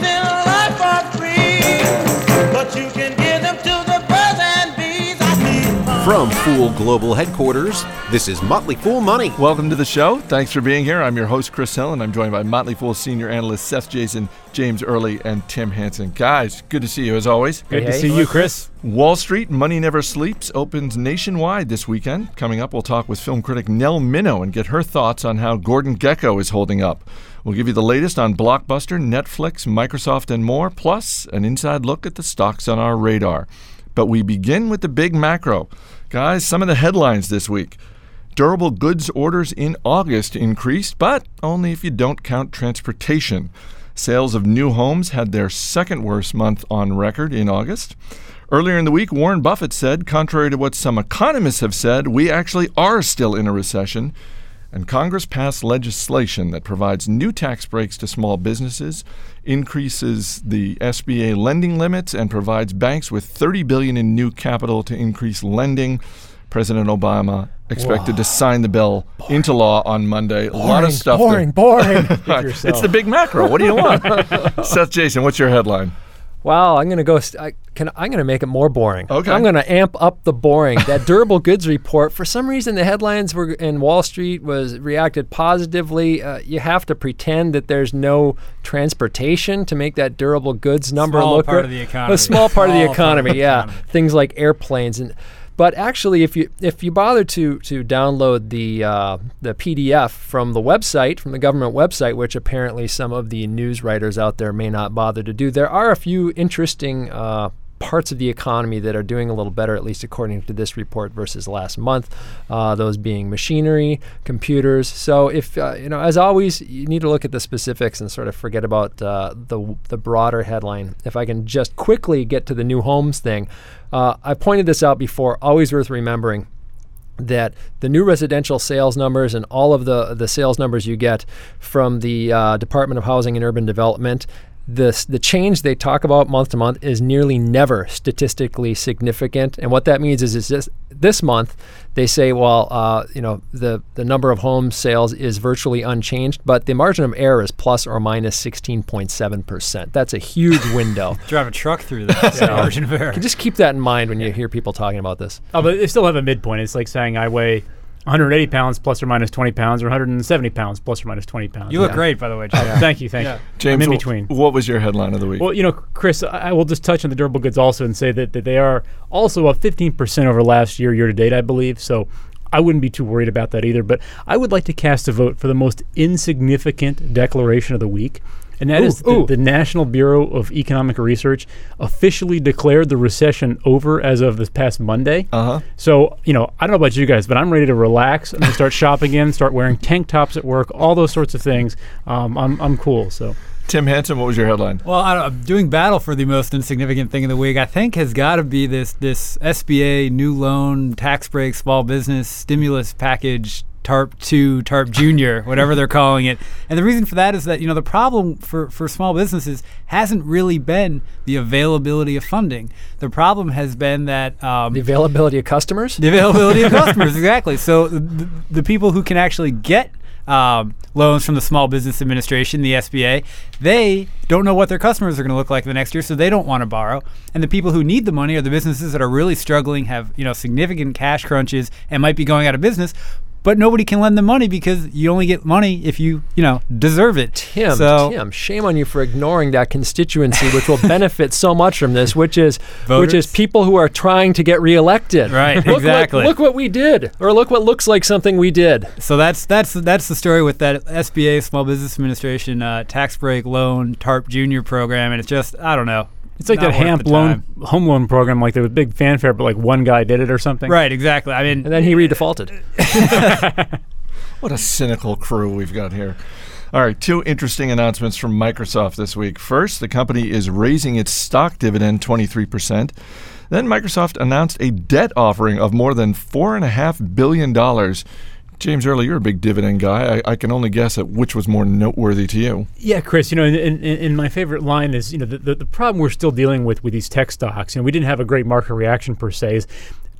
in life are free, but you can give them to the birds and bees. From Fool Global Headquarters, this is Motley Fool Money. Welcome to the show. Thanks for being here. I'm your host, Chris Hill, and I'm joined by Motley Fool Senior Analysts Seth Jason, James Early, and Tim Hansen. Guys, good to see you as always. Good to see you, Chris. Wall Street: Money Never Sleeps opens nationwide this weekend. Coming up, we'll talk with film critic Nell Minow and get her thoughts on how Gordon Gekko is holding up. We'll give you the latest on Blockbuster, Netflix, Microsoft, and more, plus an inside look at the stocks on our radar. But we begin with the big macro. Guys, some of the headlines this week. Durable goods orders in August increased, but only if you don't count transportation. Sales of new homes had their second worst month on record in August. Earlier in the week, Warren Buffett said, contrary to what some economists have said, we actually are still in a recession. And Congress passed legislation that provides new tax breaks to small businesses, increases the SBA lending limits, and provides banks with $30 billion in new capital to increase lending. President Obama expected to sign the bill into law on Monday. A lot of stuff. Boring. It's the big macro. What do you want? Seth Jason, what's your headline? Wow, I'm going to go. I'm going to make it more boring. Okay. I'm going to amp up the boring. That durable goods report. For some reason, the headlines were in Wall Street was reacted positively. You have to pretend that there's no transportation to make that durable goods number look. A small part of the economy. Yeah, things like airplanes and. But actually, if you bother to download the PDF from the website, from the government website, which apparently some of the news writers out there may not bother to do, there are a few interesting parts of the economy that are doing a little better, at least according to this report versus last month, those being machinery, computers. So if, as always, you need to look at the specifics and sort of forget about the broader headline. If I can just quickly get to the new homes thing. I pointed this out before, always worth remembering that the new residential sales numbers and all of the sales numbers you get from the Department of Housing and Urban Development, the change they talk about month to month is nearly never statistically significant. And what that means is this month they say, the number of home sales is virtually unchanged, but the margin of error is plus or minus 16.7%. That's a huge window. Drive a truck through that. Margin of error. Just keep that in mind when you hear people talking about this. Oh, but they still have a midpoint. It's like saying I weigh 180 pounds plus or minus 20 pounds or 170 pounds plus or minus 20 pounds. You look great, by the way, James. Thank you. James, I'm in between. What was your headline of the week? Well, Chris, I will just touch on the durable goods also and say that they are also up 15% over last year to date, I believe. So I wouldn't be too worried about that either. But I would like to cast a vote for the most insignificant declaration of the week. And that is that the National Bureau of Economic Research officially declared the recession over as of this past Monday. So, I don't know about you guys, but I'm ready to relax and start shopping again, start wearing tank tops at work, all those sorts of things. I'm cool, so. Tim Hansen, what was your headline? Well, doing battle for the most insignificant thing of the week, I think, has got to be this SBA new loan, tax break, small business, stimulus package, TARP 2, TARP Jr., whatever they're calling it. And the reason for that is that, the problem for small businesses hasn't really been the availability of funding. The problem has been that... the availability of customers? The availability of customers, exactly. So the people who can actually get loans from the Small Business Administration, the SBA, they don't know what their customers are going to look like the next year, so they don't want to borrow. And the people who need the money are the businesses that are really struggling, have significant cash crunches, and might be going out of business. But nobody can lend them money because you only get money if you, deserve it. Tim, shame on you for ignoring that constituency, which will benefit so much from this, which is people who are trying to get reelected. Right, exactly. Look what we did, or look what looks like something we did. So that's the story with that SBA, Small Business Administration, tax break loan, TARP Junior program, and it's just, I don't know. It's like that HAMP home loan program, like there was big fanfare, but like one guy did it or something. Right, exactly. I mean, and then he redefaulted. What a cynical crew we've got here. All right, two interesting announcements from Microsoft this week. First, the company is raising its stock dividend 23%. Then Microsoft announced a debt offering of more than $4.5 billion. James Early, you're a big dividend guy. I can only guess at which was more noteworthy to you. Yeah, Chris, and my favorite line is, the problem we're still dealing with these tech stocks, we didn't have a great market reaction per se, is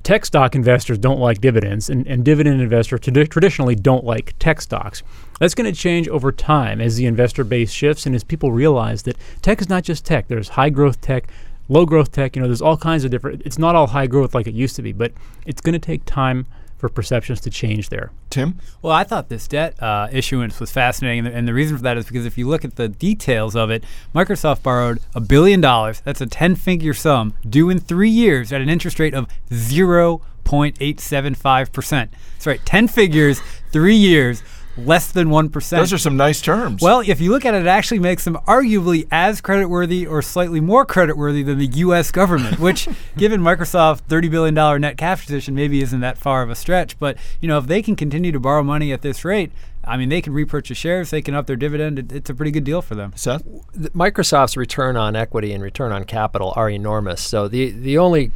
Tech stock investors don't like dividends, and dividend investors traditionally don't like tech stocks. That's going to change over time as the investor base shifts and as people realize that tech is not just tech. There's high-growth tech, low-growth tech. You know, there's all kinds of different – it's not all high-growth like it used to be, but it's going to take time for perceptions to change there. Tim? Well, I thought this debt issuance was fascinating, and the reason for that is because if you look at the details of it, Microsoft borrowed $1 billion, that's a 10-figure sum, due in 3 years at an interest rate of 0.875%. That's right, 10 figures, 3 years, less than 1%. Those are some nice terms. Well, if you look at it, it actually makes them arguably as creditworthy or slightly more creditworthy than the U.S. government, which, given Microsoft's $30 billion net cash position, maybe isn't that far of a stretch. But, you know, if they can continue to borrow money at this rate, I mean, they can repurchase shares, they can up their dividend. It's a pretty good deal for them. Seth? Microsoft's return on equity and return on capital are enormous. So the only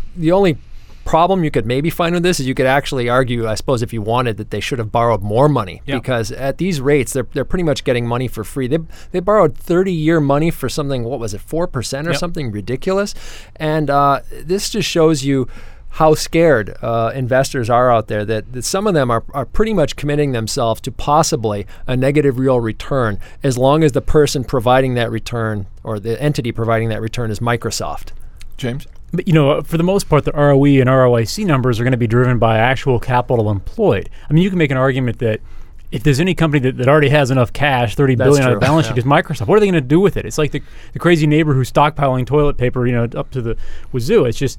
problem you could maybe find with this is you could actually argue, I suppose, if you wanted, that they should have borrowed more money. Yep. Because at these rates, they're pretty much getting money for free. They borrowed 30-year money for something, what was it, 4% or something ridiculous? And this just shows you how scared investors are out there, that some of them are pretty much committing themselves to possibly a negative real return as long as the person providing that return or the entity providing that return is Microsoft. James? But, you know, for the most part, the ROE and ROIC numbers are going to be driven by actual capital employed. I mean, you can make an argument that if there's any company that already has enough cash, $30 billion on the balance sheet, is Microsoft. What are they going to do with it? It's like the crazy neighbor who's stockpiling toilet paper, you know, up to the wazoo. It's just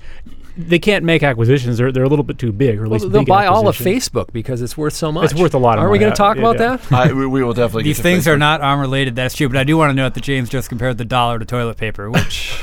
they can't make acquisitions. They're a little bit too big. Or at least they'll buy all of Facebook because it's worth so much. It's worth a lot of money. Are we going to talk about that? We will definitely. These things are not unrelated. That's true. But I do want to note that James just compared the dollar to toilet paper, which.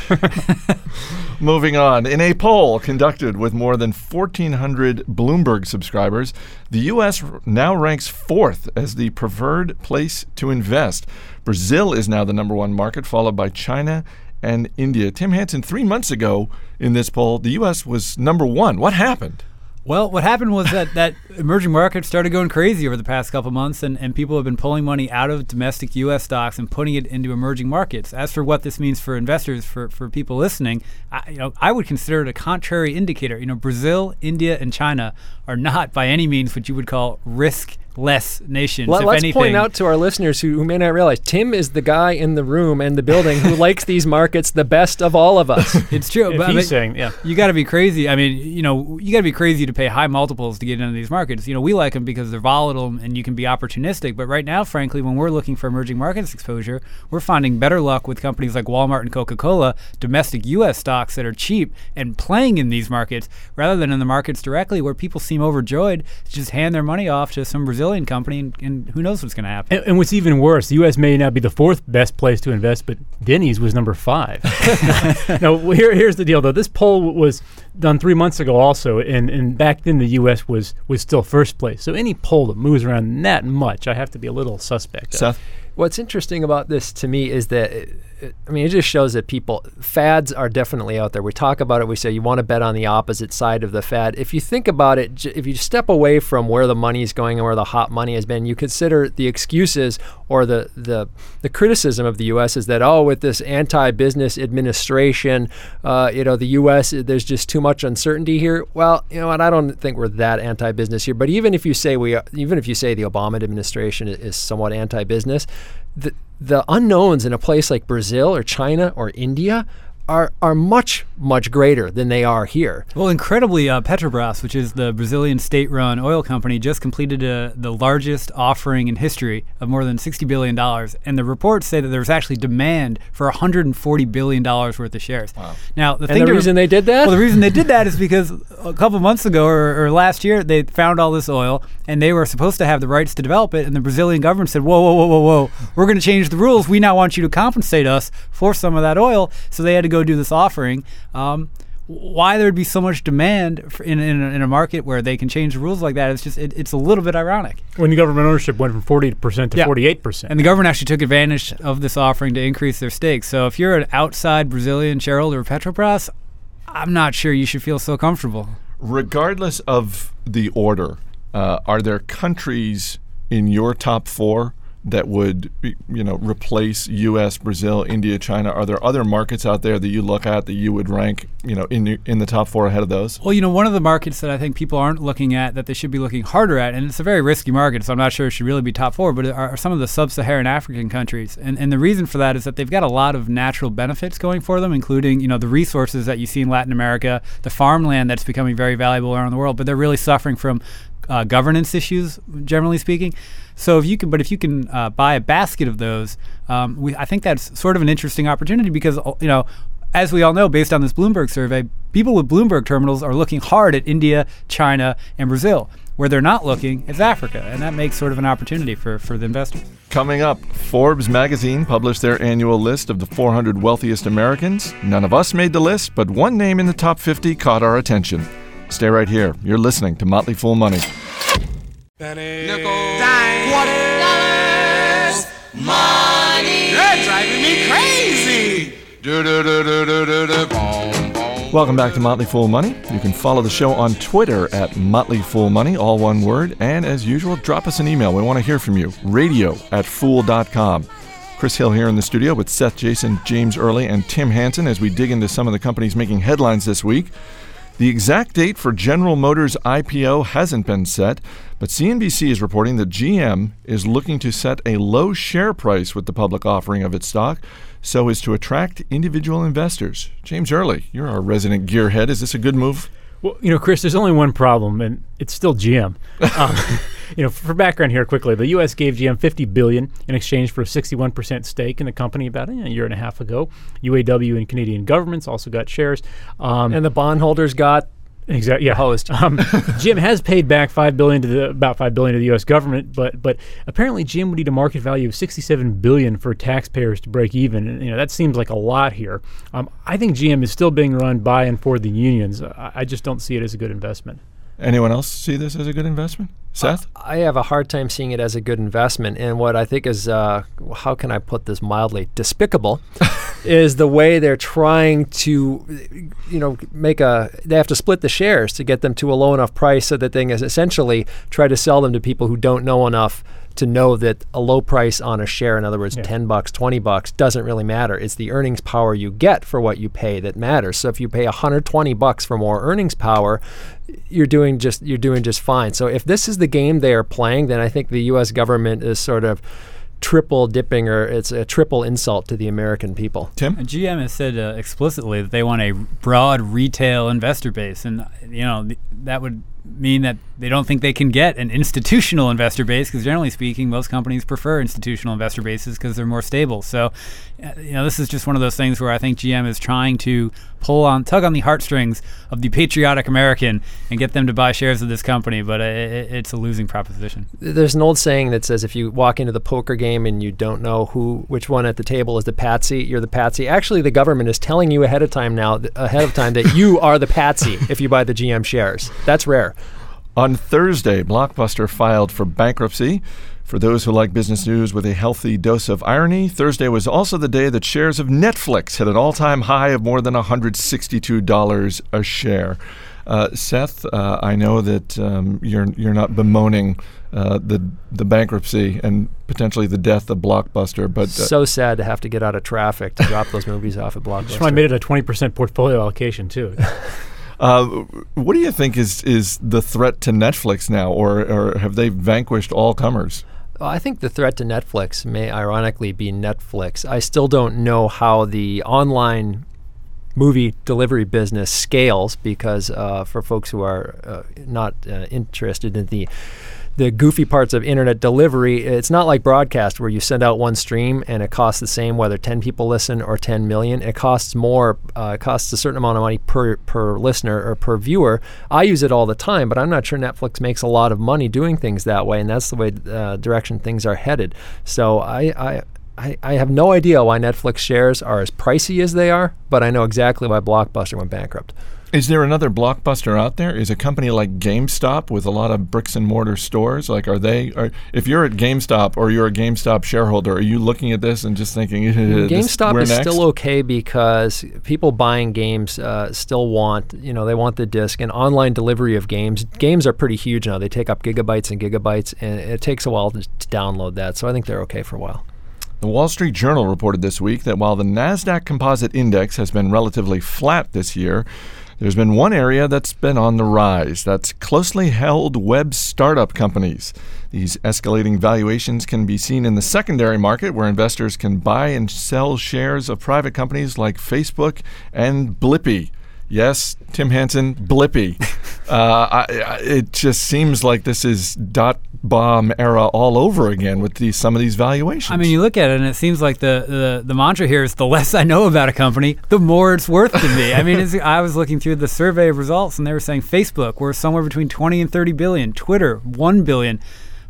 Moving on. In a poll conducted with more than 1,400 Bloomberg subscribers, the U.S. now ranks 4th as the preferred place to invest. Brazil is now the number one market, followed by China and India. Tim Hansen, 3 months ago in this poll, the U.S. was number one. What happened? Well, what happened was that emerging markets started going crazy over the past couple months, and people have been pulling money out of domestic U.S. stocks and putting it into emerging markets. As for what this means for investors, for people listening, I would consider it a contrary indicator. You know, Brazil, India, and China are not by any means what you would call risk less nations. Let's point out to our listeners who may not realize Tim is the guy in the room and the building who likes these markets the best of all of us. It's true. But he's saying, you got to be crazy. I mean, you know, you got to be crazy to pay high multiples to get into these markets. You know, we like them because they're volatile and you can be opportunistic. But right now, frankly, when we're looking for emerging markets exposure, we're finding better luck with companies like Walmart and Coca-Cola, domestic U.S. stocks that are cheap and playing in these markets rather than in the markets directly where people seem overjoyed to just hand their money off to some Brazil company, and who knows what's going to happen. And what's even worse, the U.S. may not be the 4th best place to invest, but Denny's was number 5. Now, here's the deal, though. This poll was done 3 months ago also, and back then the U.S. was still 1st place. So any poll that moves around that much, I have to be a little suspect of. Seth? What's interesting about this to me is that it just shows that fads are definitely out there. We talk about it. We say you want to bet on the opposite side of the fad. If you think about it, if you step away from where the money is going and where the hot money has been, you consider the excuses or the criticism of the U.S. is that, with this anti-business administration, the U.S., there's just too much uncertainty here. Well, you know what? I don't think we're that anti-business here. But even if you say the Obama administration is somewhat anti-business, the unknowns in a place like Brazil or China or India are much, much greater than they are here. Well, incredibly, Petrobras, which is the Brazilian state-run oil company, just completed the largest offering in history of more than $60 billion. And the reports say that there was actually demand for $140 billion worth of shares. Wow. Now, the reason they did that? Well, the reason they did that is because a couple months ago or last year, they found all this oil, and they were supposed to have the rights to develop it. And the Brazilian government said, whoa, we're going to change the rules. We now want you to compensate us for some of that oil. So they had to go do this offering. Why there'd be so much demand in a market where they can change the rules like that? It's just it's a little bit ironic. When the government ownership went from 40% to 48%, and the government actually took advantage of this offering to increase their stakes. So if you're an outside Brazilian shareholder of Petrobras, I'm not sure you should feel so comfortable. Regardless of the order, are there countries in your top 4 that would, you know, replace U.S., Brazil, India, China? Are there other markets out there that you look at that you would rank, you know, in the top four ahead of those? Well, you know, one of the markets that I think people aren't looking at that they should be looking harder at, and it's a very risky market, so I'm not sure it should really be top four, but are some of the sub-Saharan African countries. And the reason for that is that they've got a lot of natural benefits going for them, including, you know, the resources that you see in Latin America, the farmland that's becoming very valuable around the world, but they're really suffering from governance issues, generally speaking. So if you can, but if you can buy a basket of those, I think that's sort of an interesting opportunity because, you know, as we all know, based on this Bloomberg survey, people with Bloomberg terminals are looking hard at India, China, and Brazil. Where they're not looking is Africa, and that makes sort of an opportunity for the investors. Coming up, Forbes magazine published their annual list of the 400 wealthiest Americans. None of us made the list, but one name in the top 50 caught our attention. Stay right here. You're listening to Motley Fool Money. Penny, nickel, dime, $20, money. You're driving me crazy. Do do do do do do do. Boom, boom. Welcome back to Motley Fool Money. You can follow the show on Twitter at Motley Fool Money, all one word. And as usual, drop us an email. We want to hear from you. radio@fool.com. Chris Hill here in the studio with Seth Jason, James Early, and Tim Hansen as we dig into some of the companies making headlines this week. The exact date for General Motors' IPO hasn't been set, but CNBC is reporting that GM is looking to set a low share price with the public offering of its stock so as to attract individual investors. James Early, you're our resident gearhead. Is this a good move? Well, you know, Chris, there's only one problem, and it's still GM. You know, for background here quickly, the U.S. gave GM $50 billion in exchange for a 61% stake in the company about a year and a half ago. UAW and Canadian governments also got shares. And the bondholders got host. GM has paid back $5 billion to the U.S. government, but apparently GM would need a market value of $67 billion for taxpayers to break even. And, you know, that seems like a lot here. I think GM is still being run by and for the unions. I just don't see it as a good investment. Anyone else see this as a good investment? Seth? I have a hard time seeing it as a good investment. And what I think is, how can I put this mildly, despicable is the way they're trying to, you know, they have to split the shares to get them to a low enough price so that they can essentially try to sell them to people who don't know enough to know that a low price on a share, in other words, $10, $20, doesn't really matter. It's the earnings power you get for what you pay that matters. So if you pay $120 for more earnings power, you're doing just fine. So if this is the game they are playing, then I think the U.S. government is sort of triple dipping, or it's a triple insult to the American people. Tim? GM has said explicitly that they want a broad retail investor base, and you know that would mean that they don't think they can get an institutional investor base because generally speaking, most companies prefer institutional investor bases because they're more stable. So, you know, this is just one of those things where I think GM is trying to tug on the heartstrings of the patriotic American and get them to buy shares of this company, but it's a losing proposition. There's an old saying that says if you walk into the poker game and you don't know which one at the table is the patsy, you're the patsy. Actually, the government is telling you ahead of time that you are the patsy if you buy the GM shares. That's rare. On Thursday, Blockbuster filed for bankruptcy. For those who like business news with a healthy dose of irony, Thursday was also the day that shares of Netflix hit an all-time high of more than $162 a share. Seth, I know that you're not bemoaning the bankruptcy and potentially the death of Blockbuster, but so sad to have to get out of traffic to drop those movies off at Blockbuster. So I made it a 20% portfolio allocation too. What do you think is the threat to Netflix now, or have they vanquished all comers? Well, I think the threat to Netflix may ironically be Netflix. I still don't know how the online movie delivery business scales because for folks who are not interested in the goofy parts of internet delivery, it's not like broadcast where you send out one stream and it costs the same whether 10 people listen or 10 million. It costs more. It costs a certain amount of money per listener or per viewer. I use it all the time, but I'm not sure Netflix makes a lot of money doing things that way, and that's the way direction things are headed. So I have no idea why Netflix shares are as pricey as they are, but I know exactly why Blockbuster went bankrupt. Is there another Blockbuster out there? Is a company like GameStop with a lot of bricks and mortar stores? Like, are they? If you're at GameStop or you're a GameStop shareholder, are you looking at this and just thinking, GameStop is still okay because people buying games still want, they want the disc and online delivery of games. Games are pretty huge now. They take up gigabytes and gigabytes, and it takes a while to download that. So I think they're okay for a while. The Wall Street Journal reported this week that while the NASDAQ Composite Index has been relatively flat this year, there's been one area that's been on the rise. That's closely held web startup companies. These escalating valuations can be seen in the secondary market, where investors can buy and sell shares of private companies like Facebook and Blippy. Yes, Tim Hansen, Blippy. It just seems like this is dot-bomb era all over again with some of these valuations. I mean, you look at it, and it seems like the mantra here is the less I know about a company, the more it's worth to me. I mean, I was looking through the survey of results, and they were saying Facebook worth somewhere between 20 and 30 billion, Twitter, 1 billion.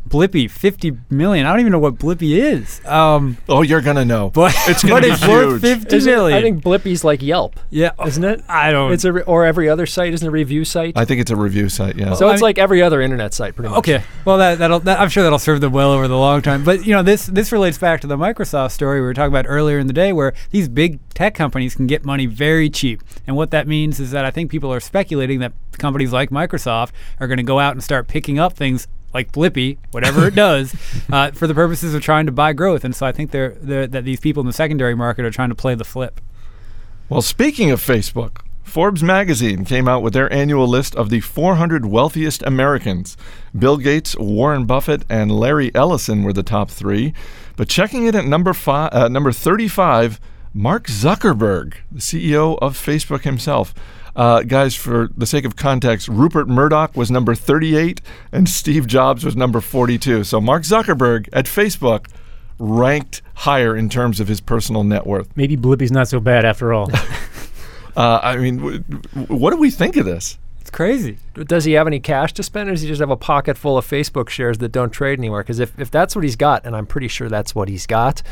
Blippy, 50 million. I don't even know what Blippy is. You're going to know. But it's going to be huge. 50 million. I think Blippy's like Yelp. Yeah. Isn't it? I don't. It's or every other site. Isn't it a review site? I think it's a review site, yeah. So it's like every other internet site, pretty much. Okay. Well, I'm sure that'll serve them well over the long time. But, this relates back to the Microsoft story we were talking about earlier in the day, where these big tech companies can get money very cheap. And what that means is that I think people are speculating that companies like Microsoft are going to go out and start picking up things like Blippy, whatever it does, for the purposes of trying to buy growth. And so I think that these people in the secondary market are trying to play the flip. Well, speaking of Facebook, Forbes magazine came out with their annual list of the 400 wealthiest Americans. Bill Gates, Warren Buffett, and Larry Ellison were the top three. But checking it at number 35, Mark Zuckerberg, the CEO of Facebook himself. Guys, for the sake of context, Rupert Murdoch was number 38 and Steve Jobs was number 42. So Mark Zuckerberg at Facebook ranked higher in terms of his personal net worth. Maybe Blippy's not so bad after all. What do we think of this? It's crazy. Does he have any cash to spend, or does he just have a pocket full of Facebook shares that don't trade anywhere? Because if that's what he's got, and I'm pretty sure that's what he's got,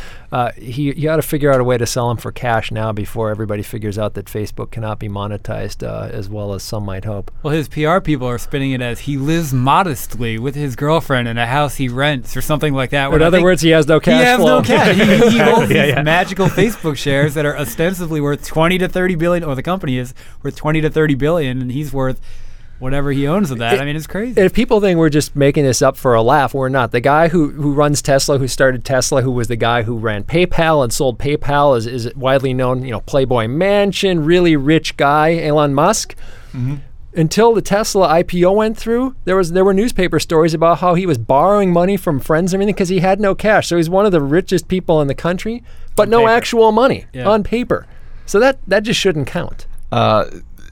he ought to figure out a way to sell them for cash now before everybody figures out that Facebook cannot be monetized as well as some might hope. Well, his PR people are spinning it as he lives modestly with his girlfriend in a house he rents or something like that. In other words, he has no cash. He has no cash. He holds these magical Facebook shares that are ostensibly worth 20 to 30 billion, or the company is worth 20 to 30 billion, and he's worth whatever he owns of that. It's crazy. If people think we're just making this up for a laugh, we're not. The guy who runs Tesla, who started Tesla, who was the guy who ran PayPal and sold PayPal, is widely known, Playboy Mansion, really rich guy, Elon Musk. Mm-hmm. Until the Tesla IPO went through, there were newspaper stories about how he was borrowing money from friends and everything because he had no cash. So he's one of the richest people in the country, but actual money on paper. So that just shouldn't count.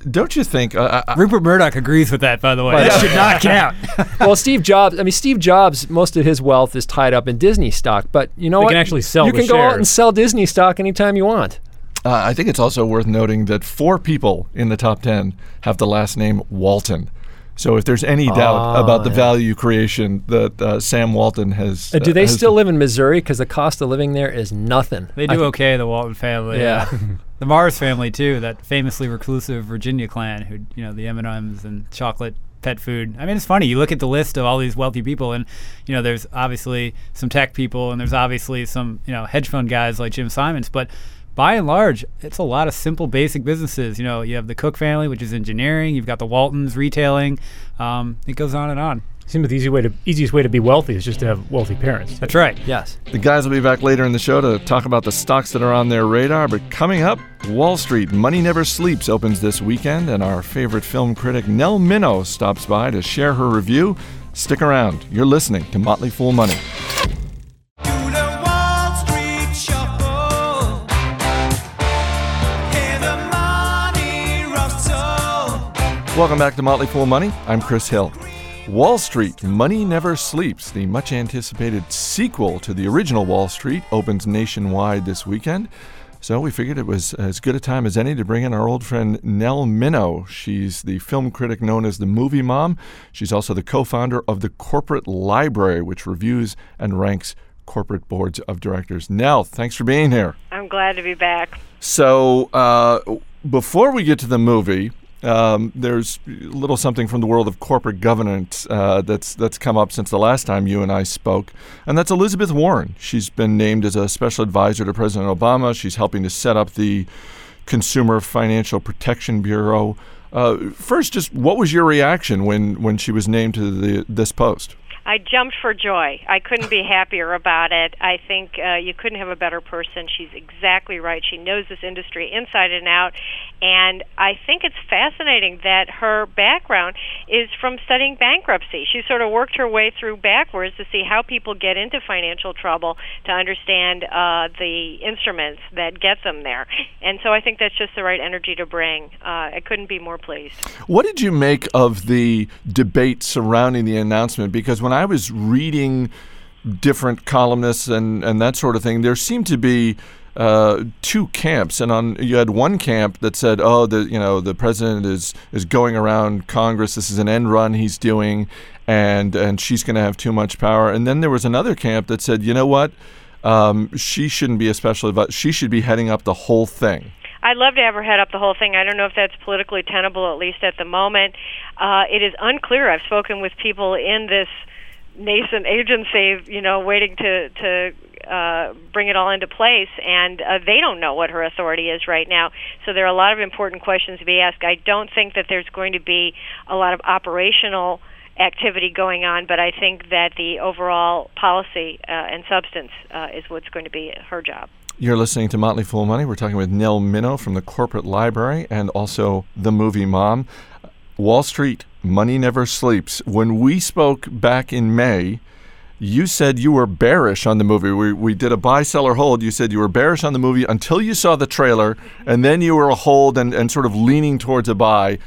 Don't you think... Rupert Murdoch agrees with that, by the way. That should not count. Well, Steve Jobs, most of his wealth is tied up in Disney stock, but you know what? You can actually sell the shares. You can go out and sell Disney stock anytime you want. I think it's also worth noting that 4 people in the top 10 have the last name Walton. So if there's any doubt about the value creation that Sam Walton has... do they still live in Missouri? Because the cost of living there is nothing. They do the Walton family. Yeah. The Mars family, too, that famously reclusive Virginia clan who, the M&Ms and chocolate pet food. I mean, it's funny. You look at the list of all these wealthy people and, there's obviously some tech people and there's obviously some, hedge fund guys like Jim Simons. But by and large, it's a lot of simple, basic businesses. You have the Cook family, which is engineering. You've got the Waltons, retailing. It goes on and on. Seems the easiest way to be wealthy is just to have wealthy parents. That's right, yes. The guys will be back later in the show to talk about the stocks that are on their radar. But coming up, Wall Street: Money Never Sleeps opens this weekend, and our favorite film critic Nell Minow stops by to share her review. Stick around. You're listening to Motley Fool Money. Welcome back to Motley Fool Money. I'm Chris Hill. Wall Street: Money Never Sleeps, the much-anticipated sequel to the original Wall Street, opens nationwide this weekend. So we figured it was as good a time as any to bring in our old friend Nell Minow. She's the film critic known as the Movie Mom. She's also the co-founder of the Corporate Library, which reviews and ranks corporate boards of directors. Nell, thanks for being here. I'm glad to be back. So before we get to the movie... There's a little something from the world of corporate governance that's come up since the last time you and I spoke, and that's Elizabeth Warren. She's been named as a special advisor to President Obama. She's helping to set up the Consumer Financial Protection Bureau. First, just what was your reaction when she was named to this post? I jumped for joy. I couldn't be happier about it. I think you couldn't have a better person. She's exactly right. She knows this industry inside and out. And I think it's fascinating that her background is from studying bankruptcy. She sort of worked her way through backwards to see how people get into financial trouble, to understand the instruments that get them there. And so I think that's just the right energy to bring. I couldn't be more pleased. What did you make of the debate surrounding the announcement? Because when I was reading different columnists and that sort of thing, there seemed to be two camps, and you had one camp that said, "Oh, the president is going around Congress. This is an end run he's doing, and she's going to have too much power." And then there was another camp that said, "You know what? She shouldn't be a special advisor. She should be heading up the whole thing." I'd love to have her head up the whole thing. I don't know if that's politically tenable, at least at the moment. It is unclear. I've spoken with people in this nascent agency, waiting to bring it all into place, and they don't know what her authority is right now. So there are a lot of important questions to be asked. I don't think that there's going to be a lot of operational activity going on, but I think that the overall policy and substance is what's going to be her job. You're listening to Motley Fool Money. We're talking with Nell Minow from the Corporate Library and also the movie Mom. Wall Street: Money Never Sleeps. When we spoke back in May, you said you were bearish on the movie. We did a buy, sell, or hold. You said you were bearish on the movie until you saw the trailer, and then you were a hold and sort of leaning towards a buy.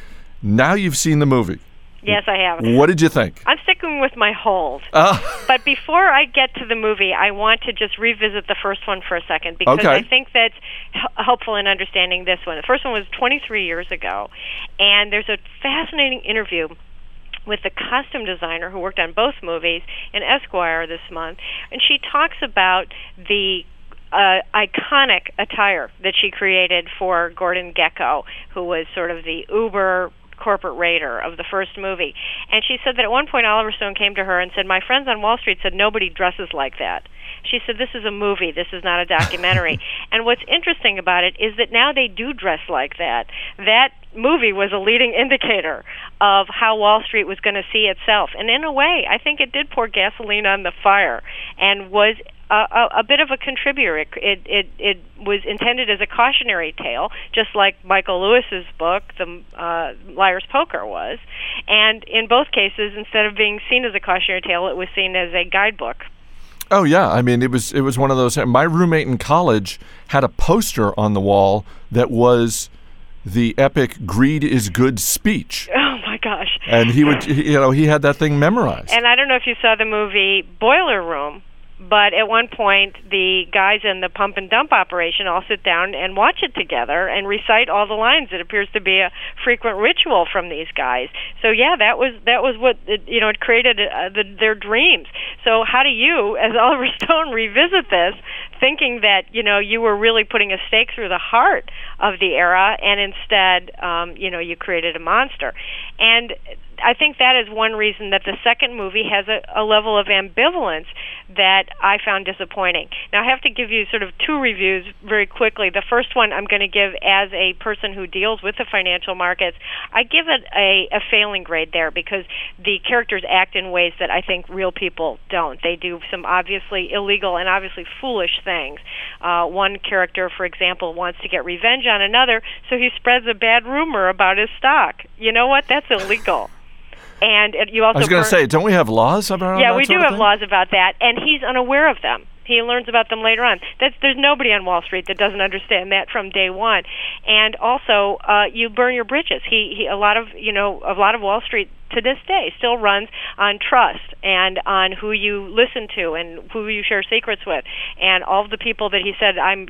Now you've seen the movie. Yes, I have. What did you think? I'm sticking with my hold. But before I get to the movie, I want to just revisit the first one for a second, because okay, I think that's helpful in understanding this one. The first one was 23 years ago, and there's a fascinating interview with the costume designer who worked on both movies in Esquire this month, and she talks about the iconic attire that she created for Gordon Gekko, who was sort of the uber corporate raider of the first movie. And she said that at one point Oliver Stone came to her and said, "My friends on Wall Street said nobody dresses like that." She said, "This is a movie. This is not a documentary." And what's interesting about it is that now they do dress like that. That movie was a leading indicator of how Wall Street was going to see itself. And in a way, I think it did pour gasoline on the fire and was a bit of a contributor. It was intended as a cautionary tale, just like Michael Lewis's book, The Liar's Poker, was. And in both cases, instead of being seen as a cautionary tale, it was seen as a guidebook. Oh, yeah. I mean, it was one of those. My roommate in college had a poster on the wall that was the epic "Greed is Good" speech. Oh, my gosh. And he would, he had that thing memorized. And I don't know if you saw the movie Boiler Room, but at one point, the guys in the pump and dump operation all sit down and watch it together and recite all the lines. It appears to be a frequent ritual from these guys. So yeah, that was what it created their dreams. So how do you, as Oliver Stone, revisit this, thinking that you were really putting a stake through the heart of the era, and instead you created a monster? And I think that is one reason that the second movie has a level of ambivalence that I found disappointing. Now, I have to give you sort of two reviews very quickly. The first one I'm going to give as a person who deals with the financial markets. I give it a failing grade there because the characters act in ways that I think real people don't. They do some obviously illegal and obviously foolish things. One character, for example, wants to get revenge on another, so he spreads a bad rumor about his stock. You know what? That's illegal. And you also, I was going to say, don't we have laws about that? Yeah, we do have laws about that, and he's unaware of them. He learns about them later on. There's nobody on Wall Street that doesn't understand that from day one. And also, you burn your bridges. A lot of Wall Street to this day still runs on trust and on who you listen to and who you share secrets with, and all of the people that he said, "I'm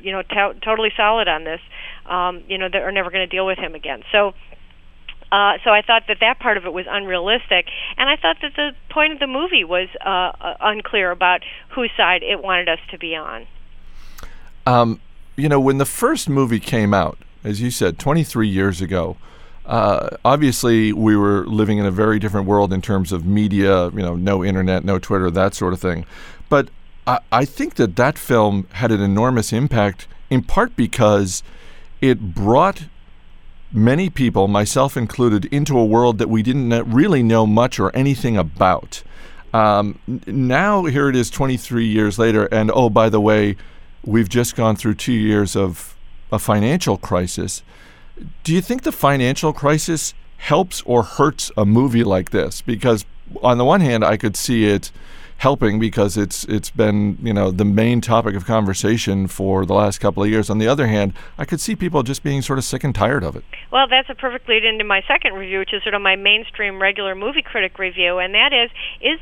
totally solid on this," that are never going to deal with him again. So I thought that part of it was unrealistic, and I thought that the point of the movie was unclear about whose side it wanted us to be on. When the first movie came out, as you said, 23 years ago, Obviously, we were living in a very different world in terms of media, you know, no internet, no Twitter, that sort of thing. But I think that that film had an enormous impact, in part because it brought many people, myself included, into a world that we didn't really know much or anything about. Now, here it is 23 years later, and oh, by the way, we've just gone through 2 years of a financial crisis. Do you think the financial crisis helps or hurts a movie like this? Because on the one hand, I could see it helping because it's been, you know, the main topic of conversation for the last couple of years. On the other hand, I could see people just being sort of sick and tired of it. Well, that's a perfect lead into my second review, which is sort of my mainstream regular movie critic review, and that is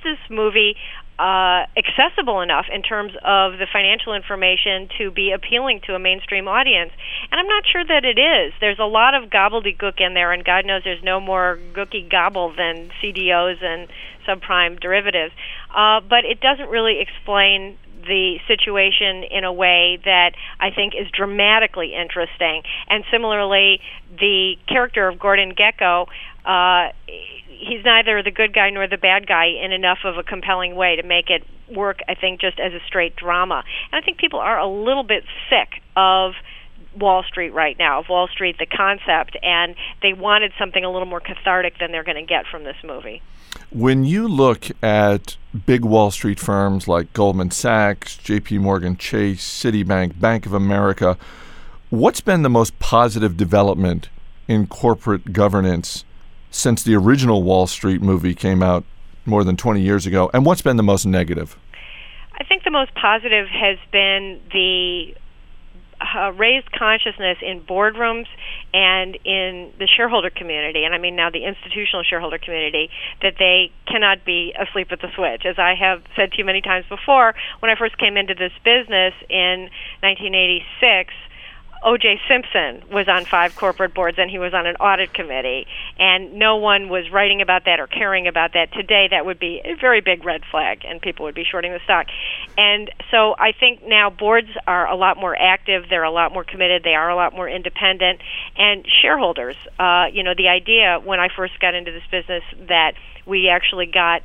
this movie accessible enough in terms of the financial information to be appealing to a mainstream audience? And I'm not sure that it is. There's a lot of gobbledygook in there, and God knows there's no more gooky gobble than CDOs and subprime derivatives. But it doesn't really explain the situation in a way that I think is dramatically interesting. And similarly, the character of Gordon Gekko, he's neither the good guy nor the bad guy in enough of a compelling way to make it work, I think, just as a straight drama. And I think people are a little bit sick of Wall Street right now, of Wall Street, the concept, and they wanted something a little more cathartic than they're going to get from this movie. When you look at big Wall Street firms like Goldman Sachs, J.P. Morgan Chase, Citibank, Bank of America, what's been the most positive development in corporate governance since the original Wall Street movie came out more than 20 years ago, and what's been the most negative? I think the most positive has been the raised consciousness in boardrooms and in the shareholder community, and I mean now the institutional shareholder community, that they cannot be asleep at the switch. As I have said to you many times before, when I first came into this business in 1986, O.J. Simpson was on 5 corporate boards, and he was on an audit committee, and no one was writing about that or caring about that. Today, that would be a very big red flag, and people would be shorting the stock. And so I think now boards are a lot more active. They're a lot more committed. They are a lot more independent. And shareholders, you know, the idea when I first got into this business that we actually got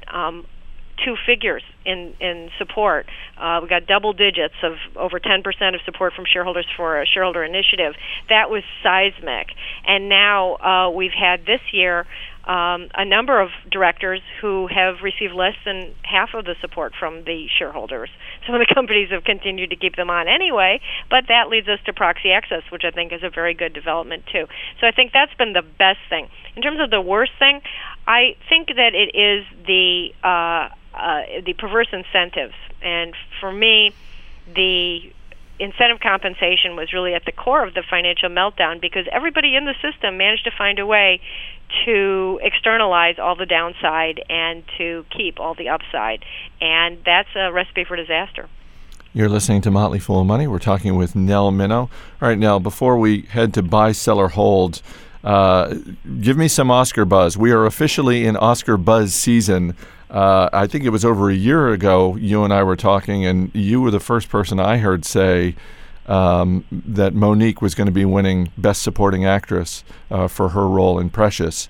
2 figures in support. We got double digits of over 10% of support from shareholders for a shareholder initiative. That was seismic. And now we've had this year a number of directors who have received less than half of the support from the shareholders. Some of the companies have continued to keep them on anyway, but that leads us to proxy access, which I think is a very good development too. So I think that's been the best thing. In terms of the worst thing, I think that it is the perverse incentives. And for me, the incentive compensation was really at the core of the financial meltdown because everybody in the system managed to find a way to externalize all the downside and to keep all the upside. And that's a recipe for disaster. You're listening to Motley Fool Money. We're talking with Nell Minow. All right, Nell, before we head to buy, sell, or hold, give me some Oscar buzz. We are officially in Oscar buzz season. I think it was over a year ago you and I were talking, and you were the first person I heard say that Monique was going to be winning Best Supporting Actress for her role in Precious.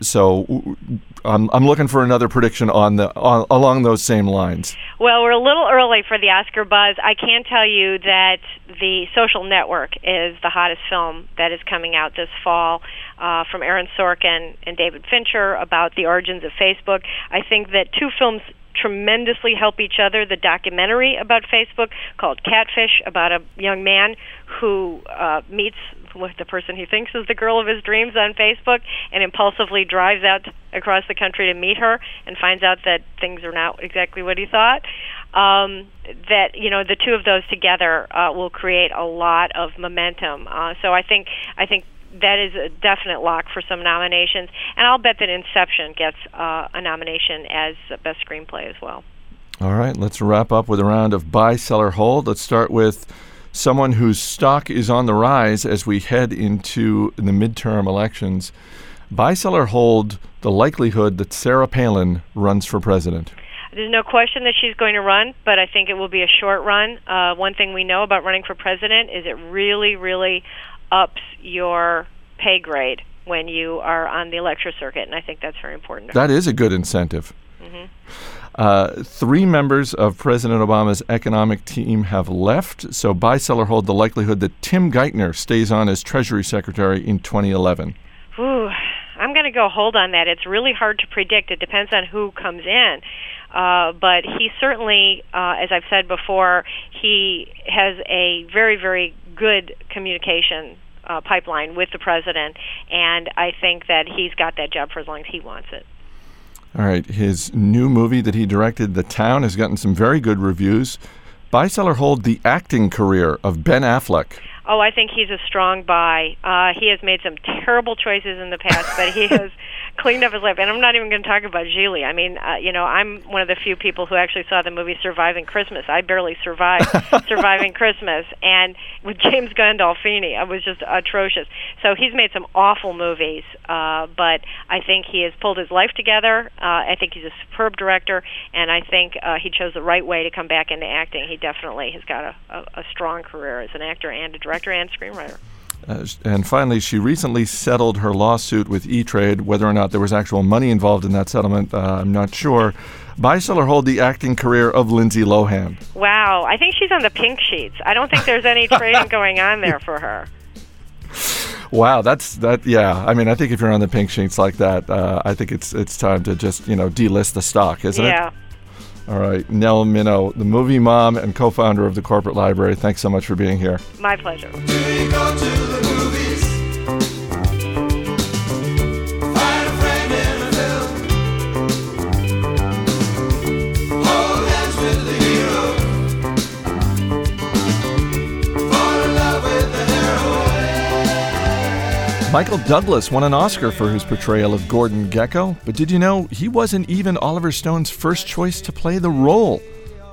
So I'm looking for another prediction along those same lines. Well, we're a little early for the Oscar buzz. I can tell you that The Social Network is the hottest film that is coming out this fall from Aaron Sorkin and David Fincher about the origins of Facebook. I think that 2 films tremendously help each other. The documentary about Facebook called Catfish, about a young man who meets with the person he thinks is the girl of his dreams on Facebook and impulsively drives out across the country to meet her and finds out that things are not exactly what he thought. That, you know, the 2 of those together will create a lot of momentum. So I think that is a definite lock for some nominations. And I'll bet that Inception gets a nomination as Best Screenplay as well. All right, let's wrap up with a round of buy, sell, or hold. Let's start with someone whose stock is on the rise as we head into the midterm elections. Buy, sell, or hold the likelihood that Sarah Palin runs for president. There's no question that she's going to run, but I think it will be a short run. One thing we know about running for president is it really, really ups your pay grade when you are on the lecture circuit, and I think that's very important. That is a good incentive. Mm-hmm. Three members of President Obama's economic team have left, so buy, sell, or hold the likelihood that Tim Geithner stays on as Treasury Secretary in 2011. Ooh, I'm going to go hold on that. It's really hard to predict. It depends on who comes in. But he certainly, as I've said before, he has a very, very good communication pipeline with the president, and I think that he's got that job for as long as he wants it. All right. His new movie that he directed, The Town, has gotten some very good reviews. Buy, sell, or hold the acting career of Ben Affleck. Oh, I think he's a strong buy. He has made some terrible choices in the past, but he has cleaned up his life. And I'm not even going to talk about Gigli. I mean, I'm one of the few people who actually saw the movie Surviving Christmas. I barely survived Surviving Christmas. And with James Gandolfini, I was just atrocious. So he's made some awful movies, but I think he has pulled his life together. I think he's a superb director, and I think he chose the right way to come back into acting. He definitely has got a strong career as an actor and a director and screenwriter. And finally, she recently settled her lawsuit with E-Trade. Whether or not there was actual money involved in that settlement, I'm not sure. Buy, sell, or hold the acting career of Lindsay Lohan. Wow, I think she's on the pink sheets. I don't think there's any trading going on there for her. Wow, yeah. I mean, I think if you're on the pink sheets like that, I think it's time to just, delist the stock, isn't it? Yeah. All right, Nell Minow, the movie mom and co-founder of the Corporate Library. Thanks so much for being here. My pleasure. Do you go to the movies? Find a friend in a film. Hold hands with the hero. Fall in love with the heroine. Michael Douglas won an Oscar for his portrayal of Gordon Gekko, but did you know he wasn't even Oliver Stone's first choice to play the role?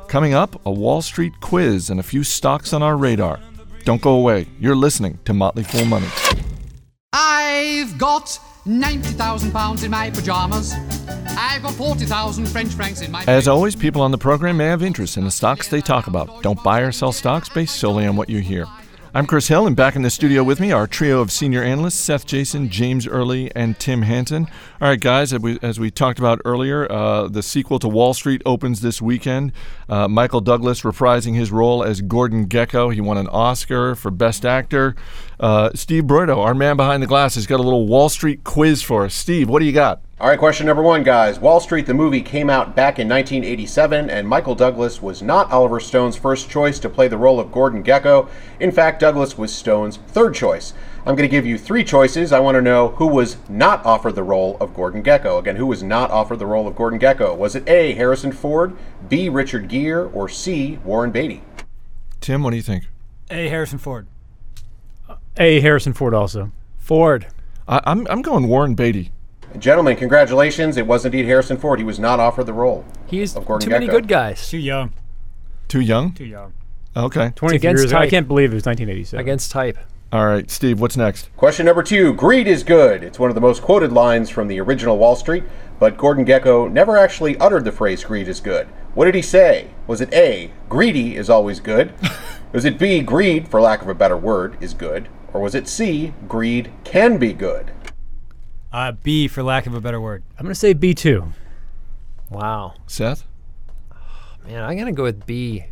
Coming up, a Wall Street quiz and a few stocks on our radar. Don't go away. You're listening to Motley Fool Money. I've got 90,000 pounds in my pajamas. I've got 40,000 French francs in my... As always, people on the program may have interest in the stocks they talk about. Don't buy or sell stocks based solely on what you hear. I'm Chris Hill, and back in the studio with me, our trio of senior analysts, Seth Jason, James Early, and Tim Hansen. All right, guys, as we talked about earlier, the sequel to Wall Street opens this weekend. Michael Douglas reprising his role as Gordon Gekko. He won an Oscar for Best Actor. Steve Broido, our man behind the glass, has got a little Wall Street quiz for us. Steve, what do you got? All right, question number one, guys. Wall Street, the movie, came out back in 1987, and Michael Douglas was not Oliver Stone's first choice to play the role of Gordon Gekko. In fact, Douglas was Stone's third choice. I'm going to give you three choices. I want to know who was not offered the role of Gordon Gekko. Again, who was not offered the role of Gordon Gekko? Was it A, Harrison Ford, B, Richard Gere, or C, Warren Beatty? Tim, what do you think? A, Harrison Ford. A, Harrison Ford also. Ford. I'm going Warren Beatty. Gentlemen, congratulations. It was indeed Harrison Ford. He was not offered the role of Gordon Gekko. Too many good guys. Too young. Too young? Too young. Okay. 23 years ago. I can't believe it was 1987. Against type. All right, Steve, what's next? Question number two. Greed is good. It's one of the most quoted lines from the original Wall Street, but Gordon Gekko never actually uttered the phrase greed is good. What did he say? Was it A, greedy is always good? Was it B, greed, for lack of a better word, is good? Or was it C, greed can be good? B, for lack of a better word. I'm going to say B, too. Wow. Seth? Oh, man, I'm going to go with B.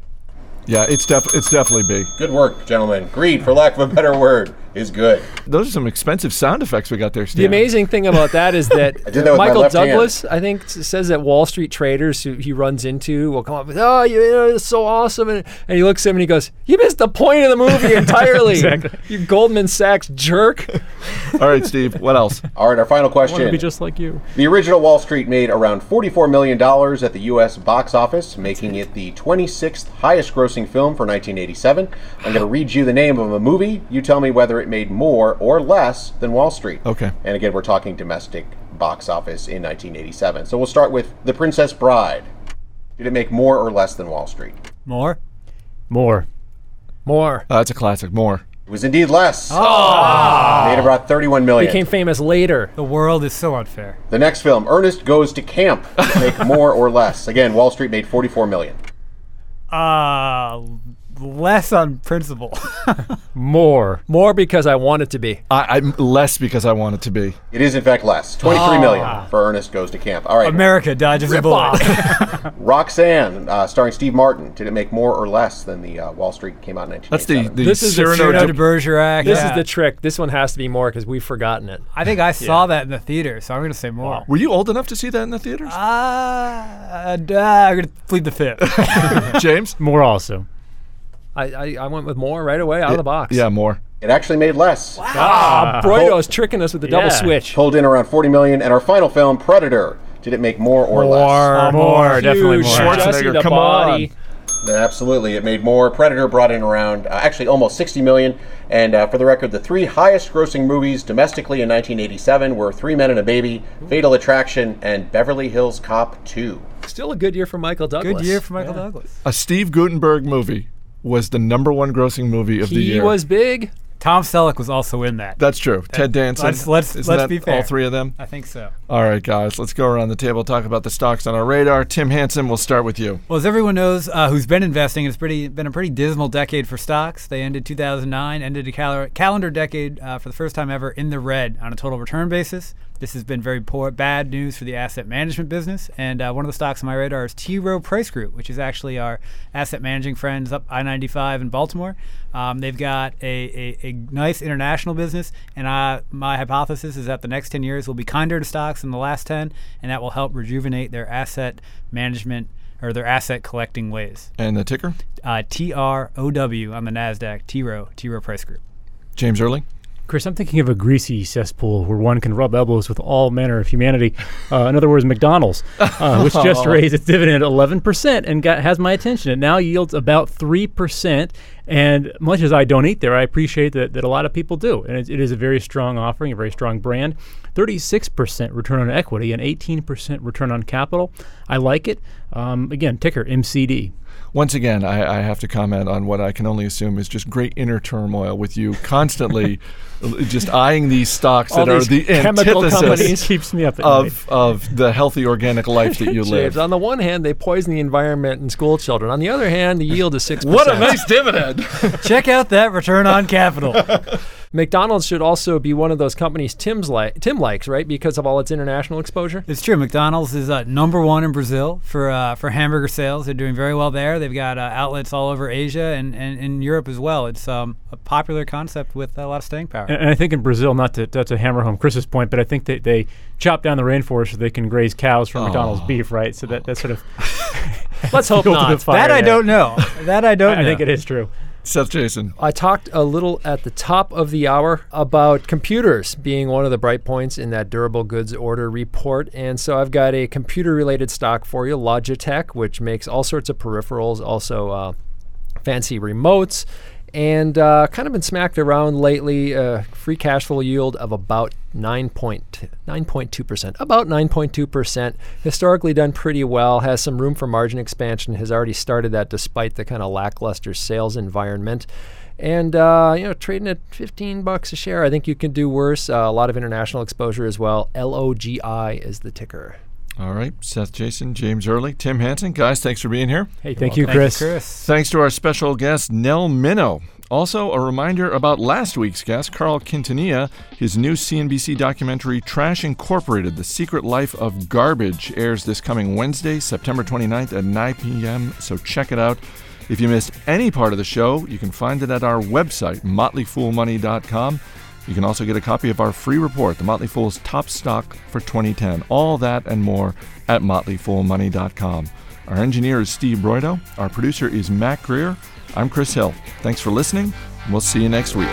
Yeah, it's definitely B. Good work, gentlemen. Greed, for lack of a better word, is good. Those are some expensive sound effects we got there, Steve. The amazing thing about that is that, Michael Douglas, hand. I think, says that Wall Street traders who he runs into will come up with, oh, it's so awesome. And he looks at him and he goes, you missed the point of the movie entirely. Exactly. You Goldman Sachs jerk. All right, Steve, what else? All right, our final question. I want to be just like you. The original Wall Street made around $44 million at the U.S. box office, making it the 26th highest grossing film for 1987. I'm going to read you the name of a movie. You tell me whether it made more or less than Wall Street. Okay. And again, we're talking domestic box office in 1987. So we'll start with The Princess Bride. Did it make more or less than Wall Street? More. That's a classic. More. It was indeed less. Oh. Made about $31 million. Became famous later. The world is so unfair. The next film, Ernest Goes to Camp. Did it make more or less? Again, Wall Street made $44 million. Less on principle. More. More because I want it to be. I'm less because I want it to be. It is, in fact, less. $23 million for Ernest Goes to Camp. All right. America dodges a bullet. Roxanne, starring Steve Martin. Did it make more or less than the Wall Street came out in 1987? That's this is Cyrano de Bergerac. This is the trick. This one has to be more because we've forgotten it. I think I saw that in the theater, so I'm going to say more. Wow. Were you old enough to see that in the theaters? I'm going to plead the fifth. James? More also. I went with more right away out of the box. Yeah, more. It actually made less. Wow. Broido's tricking us with the double switch. Pulled in around $40 million. And our final film, Predator. Did it make more or less? More. Definitely more. Schwarzenegger, come on. Absolutely. It made more. Predator brought in around, actually almost $60 million. And for the record, the three highest grossing movies domestically in 1987 were Three Men and a Baby, Fatal Attraction, and Beverly Hills Cop 2. Still a good year for Michael Douglas. Good year for Michael Douglas. A Steve Guttenberg movie was the number one grossing movie of the year. He was big. Tom Selleck was also in that. That's true. Ted Danson. Let's be fair. All three of them? I think so. All right, guys. Let's go around the table, talk about the stocks on our radar. Tim Hansen, we'll start with you. Well, as everyone knows who's been investing, it's been a pretty dismal decade for stocks. They ended 2009, ended a calendar decade for the first time ever in the red on a total return basis. This has been very bad news for the asset management business. And one of the stocks on my radar is T. Rowe Price Group, which is actually our asset managing friends up I-95 in Baltimore. They've got a nice international business. And my hypothesis is that the next 10 years will be kinder to stocks than the last 10. And that will help rejuvenate their asset management or their asset collecting ways. And the ticker? TROW on the NASDAQ. T. Rowe Price Group. James Erling? Chris, I'm thinking of a greasy cesspool where one can rub elbows with all manner of humanity. In other words, McDonald's, which just raised its dividend 11% and has my attention. It now yields about 3%. And much as I don't eat there, I appreciate that a lot of people do. And it is a very strong offering, a very strong brand. 36% return on equity and 18% return on capital. I like it. Again, ticker MCD. Once again, I have to comment on what I can only assume is just great inner turmoil with you constantly just eyeing these stocks that are the antithesis keeps me up of the healthy organic life that you live. James, on the one hand, they poison the environment and school children. On the other hand, the yield is 6%. What a nice dividend. Check out that return on capital. McDonald's should also be one of those companies Tim likes, right, because of all its international exposure? It's true. McDonald's is number one in Brazil for hamburger sales. They're doing very well there. They've got outlets all over Asia and in Europe as well. It's a popular concept with a lot of staying power. And I think in Brazil, not to hammer home Chris's point, but I think they chop down the rainforest so they can graze cows from McDonald's beef, right? So that sort of... Let's hope not. That I don't know. I think it is true. Seth Jason. I talked a little at the top of the hour about computers being one of the bright points in that durable goods order report. And so I've got a computer-related stock for you, Logitech, which makes all sorts of peripherals, also fancy remotes, and kind of been smacked around lately. Free cash flow yield of about 9.2%. About 9.2%. Historically done pretty well. Has some room for margin expansion. Has already started that despite the kind of lackluster sales environment. And, trading at $15 a share, I think you can do worse. A lot of international exposure as well. LOGI is the ticker. All right, Seth Jason, James Early, Tim Hansen. Guys, thanks for being here. Hey, thank you, Chris. Thanks to our special guest, Nell Minow. Also, a reminder about last week's guest, Carl Quintanilla. His new CNBC documentary, Trash Incorporated, The Secret Life of Garbage, airs this coming Wednesday, September 29th at 9 p.m., so check it out. If you missed any part of the show, you can find it at our website, motleyfoolmoney.com. You can also get a copy of our free report, The Motley Fool's Top Stock for 2010. All that and more at motleyfoolmoney.com. Our engineer is Steve Broido. Our producer is Matt Greer. I'm Chris Hill. Thanks for listening, and we'll see you next week.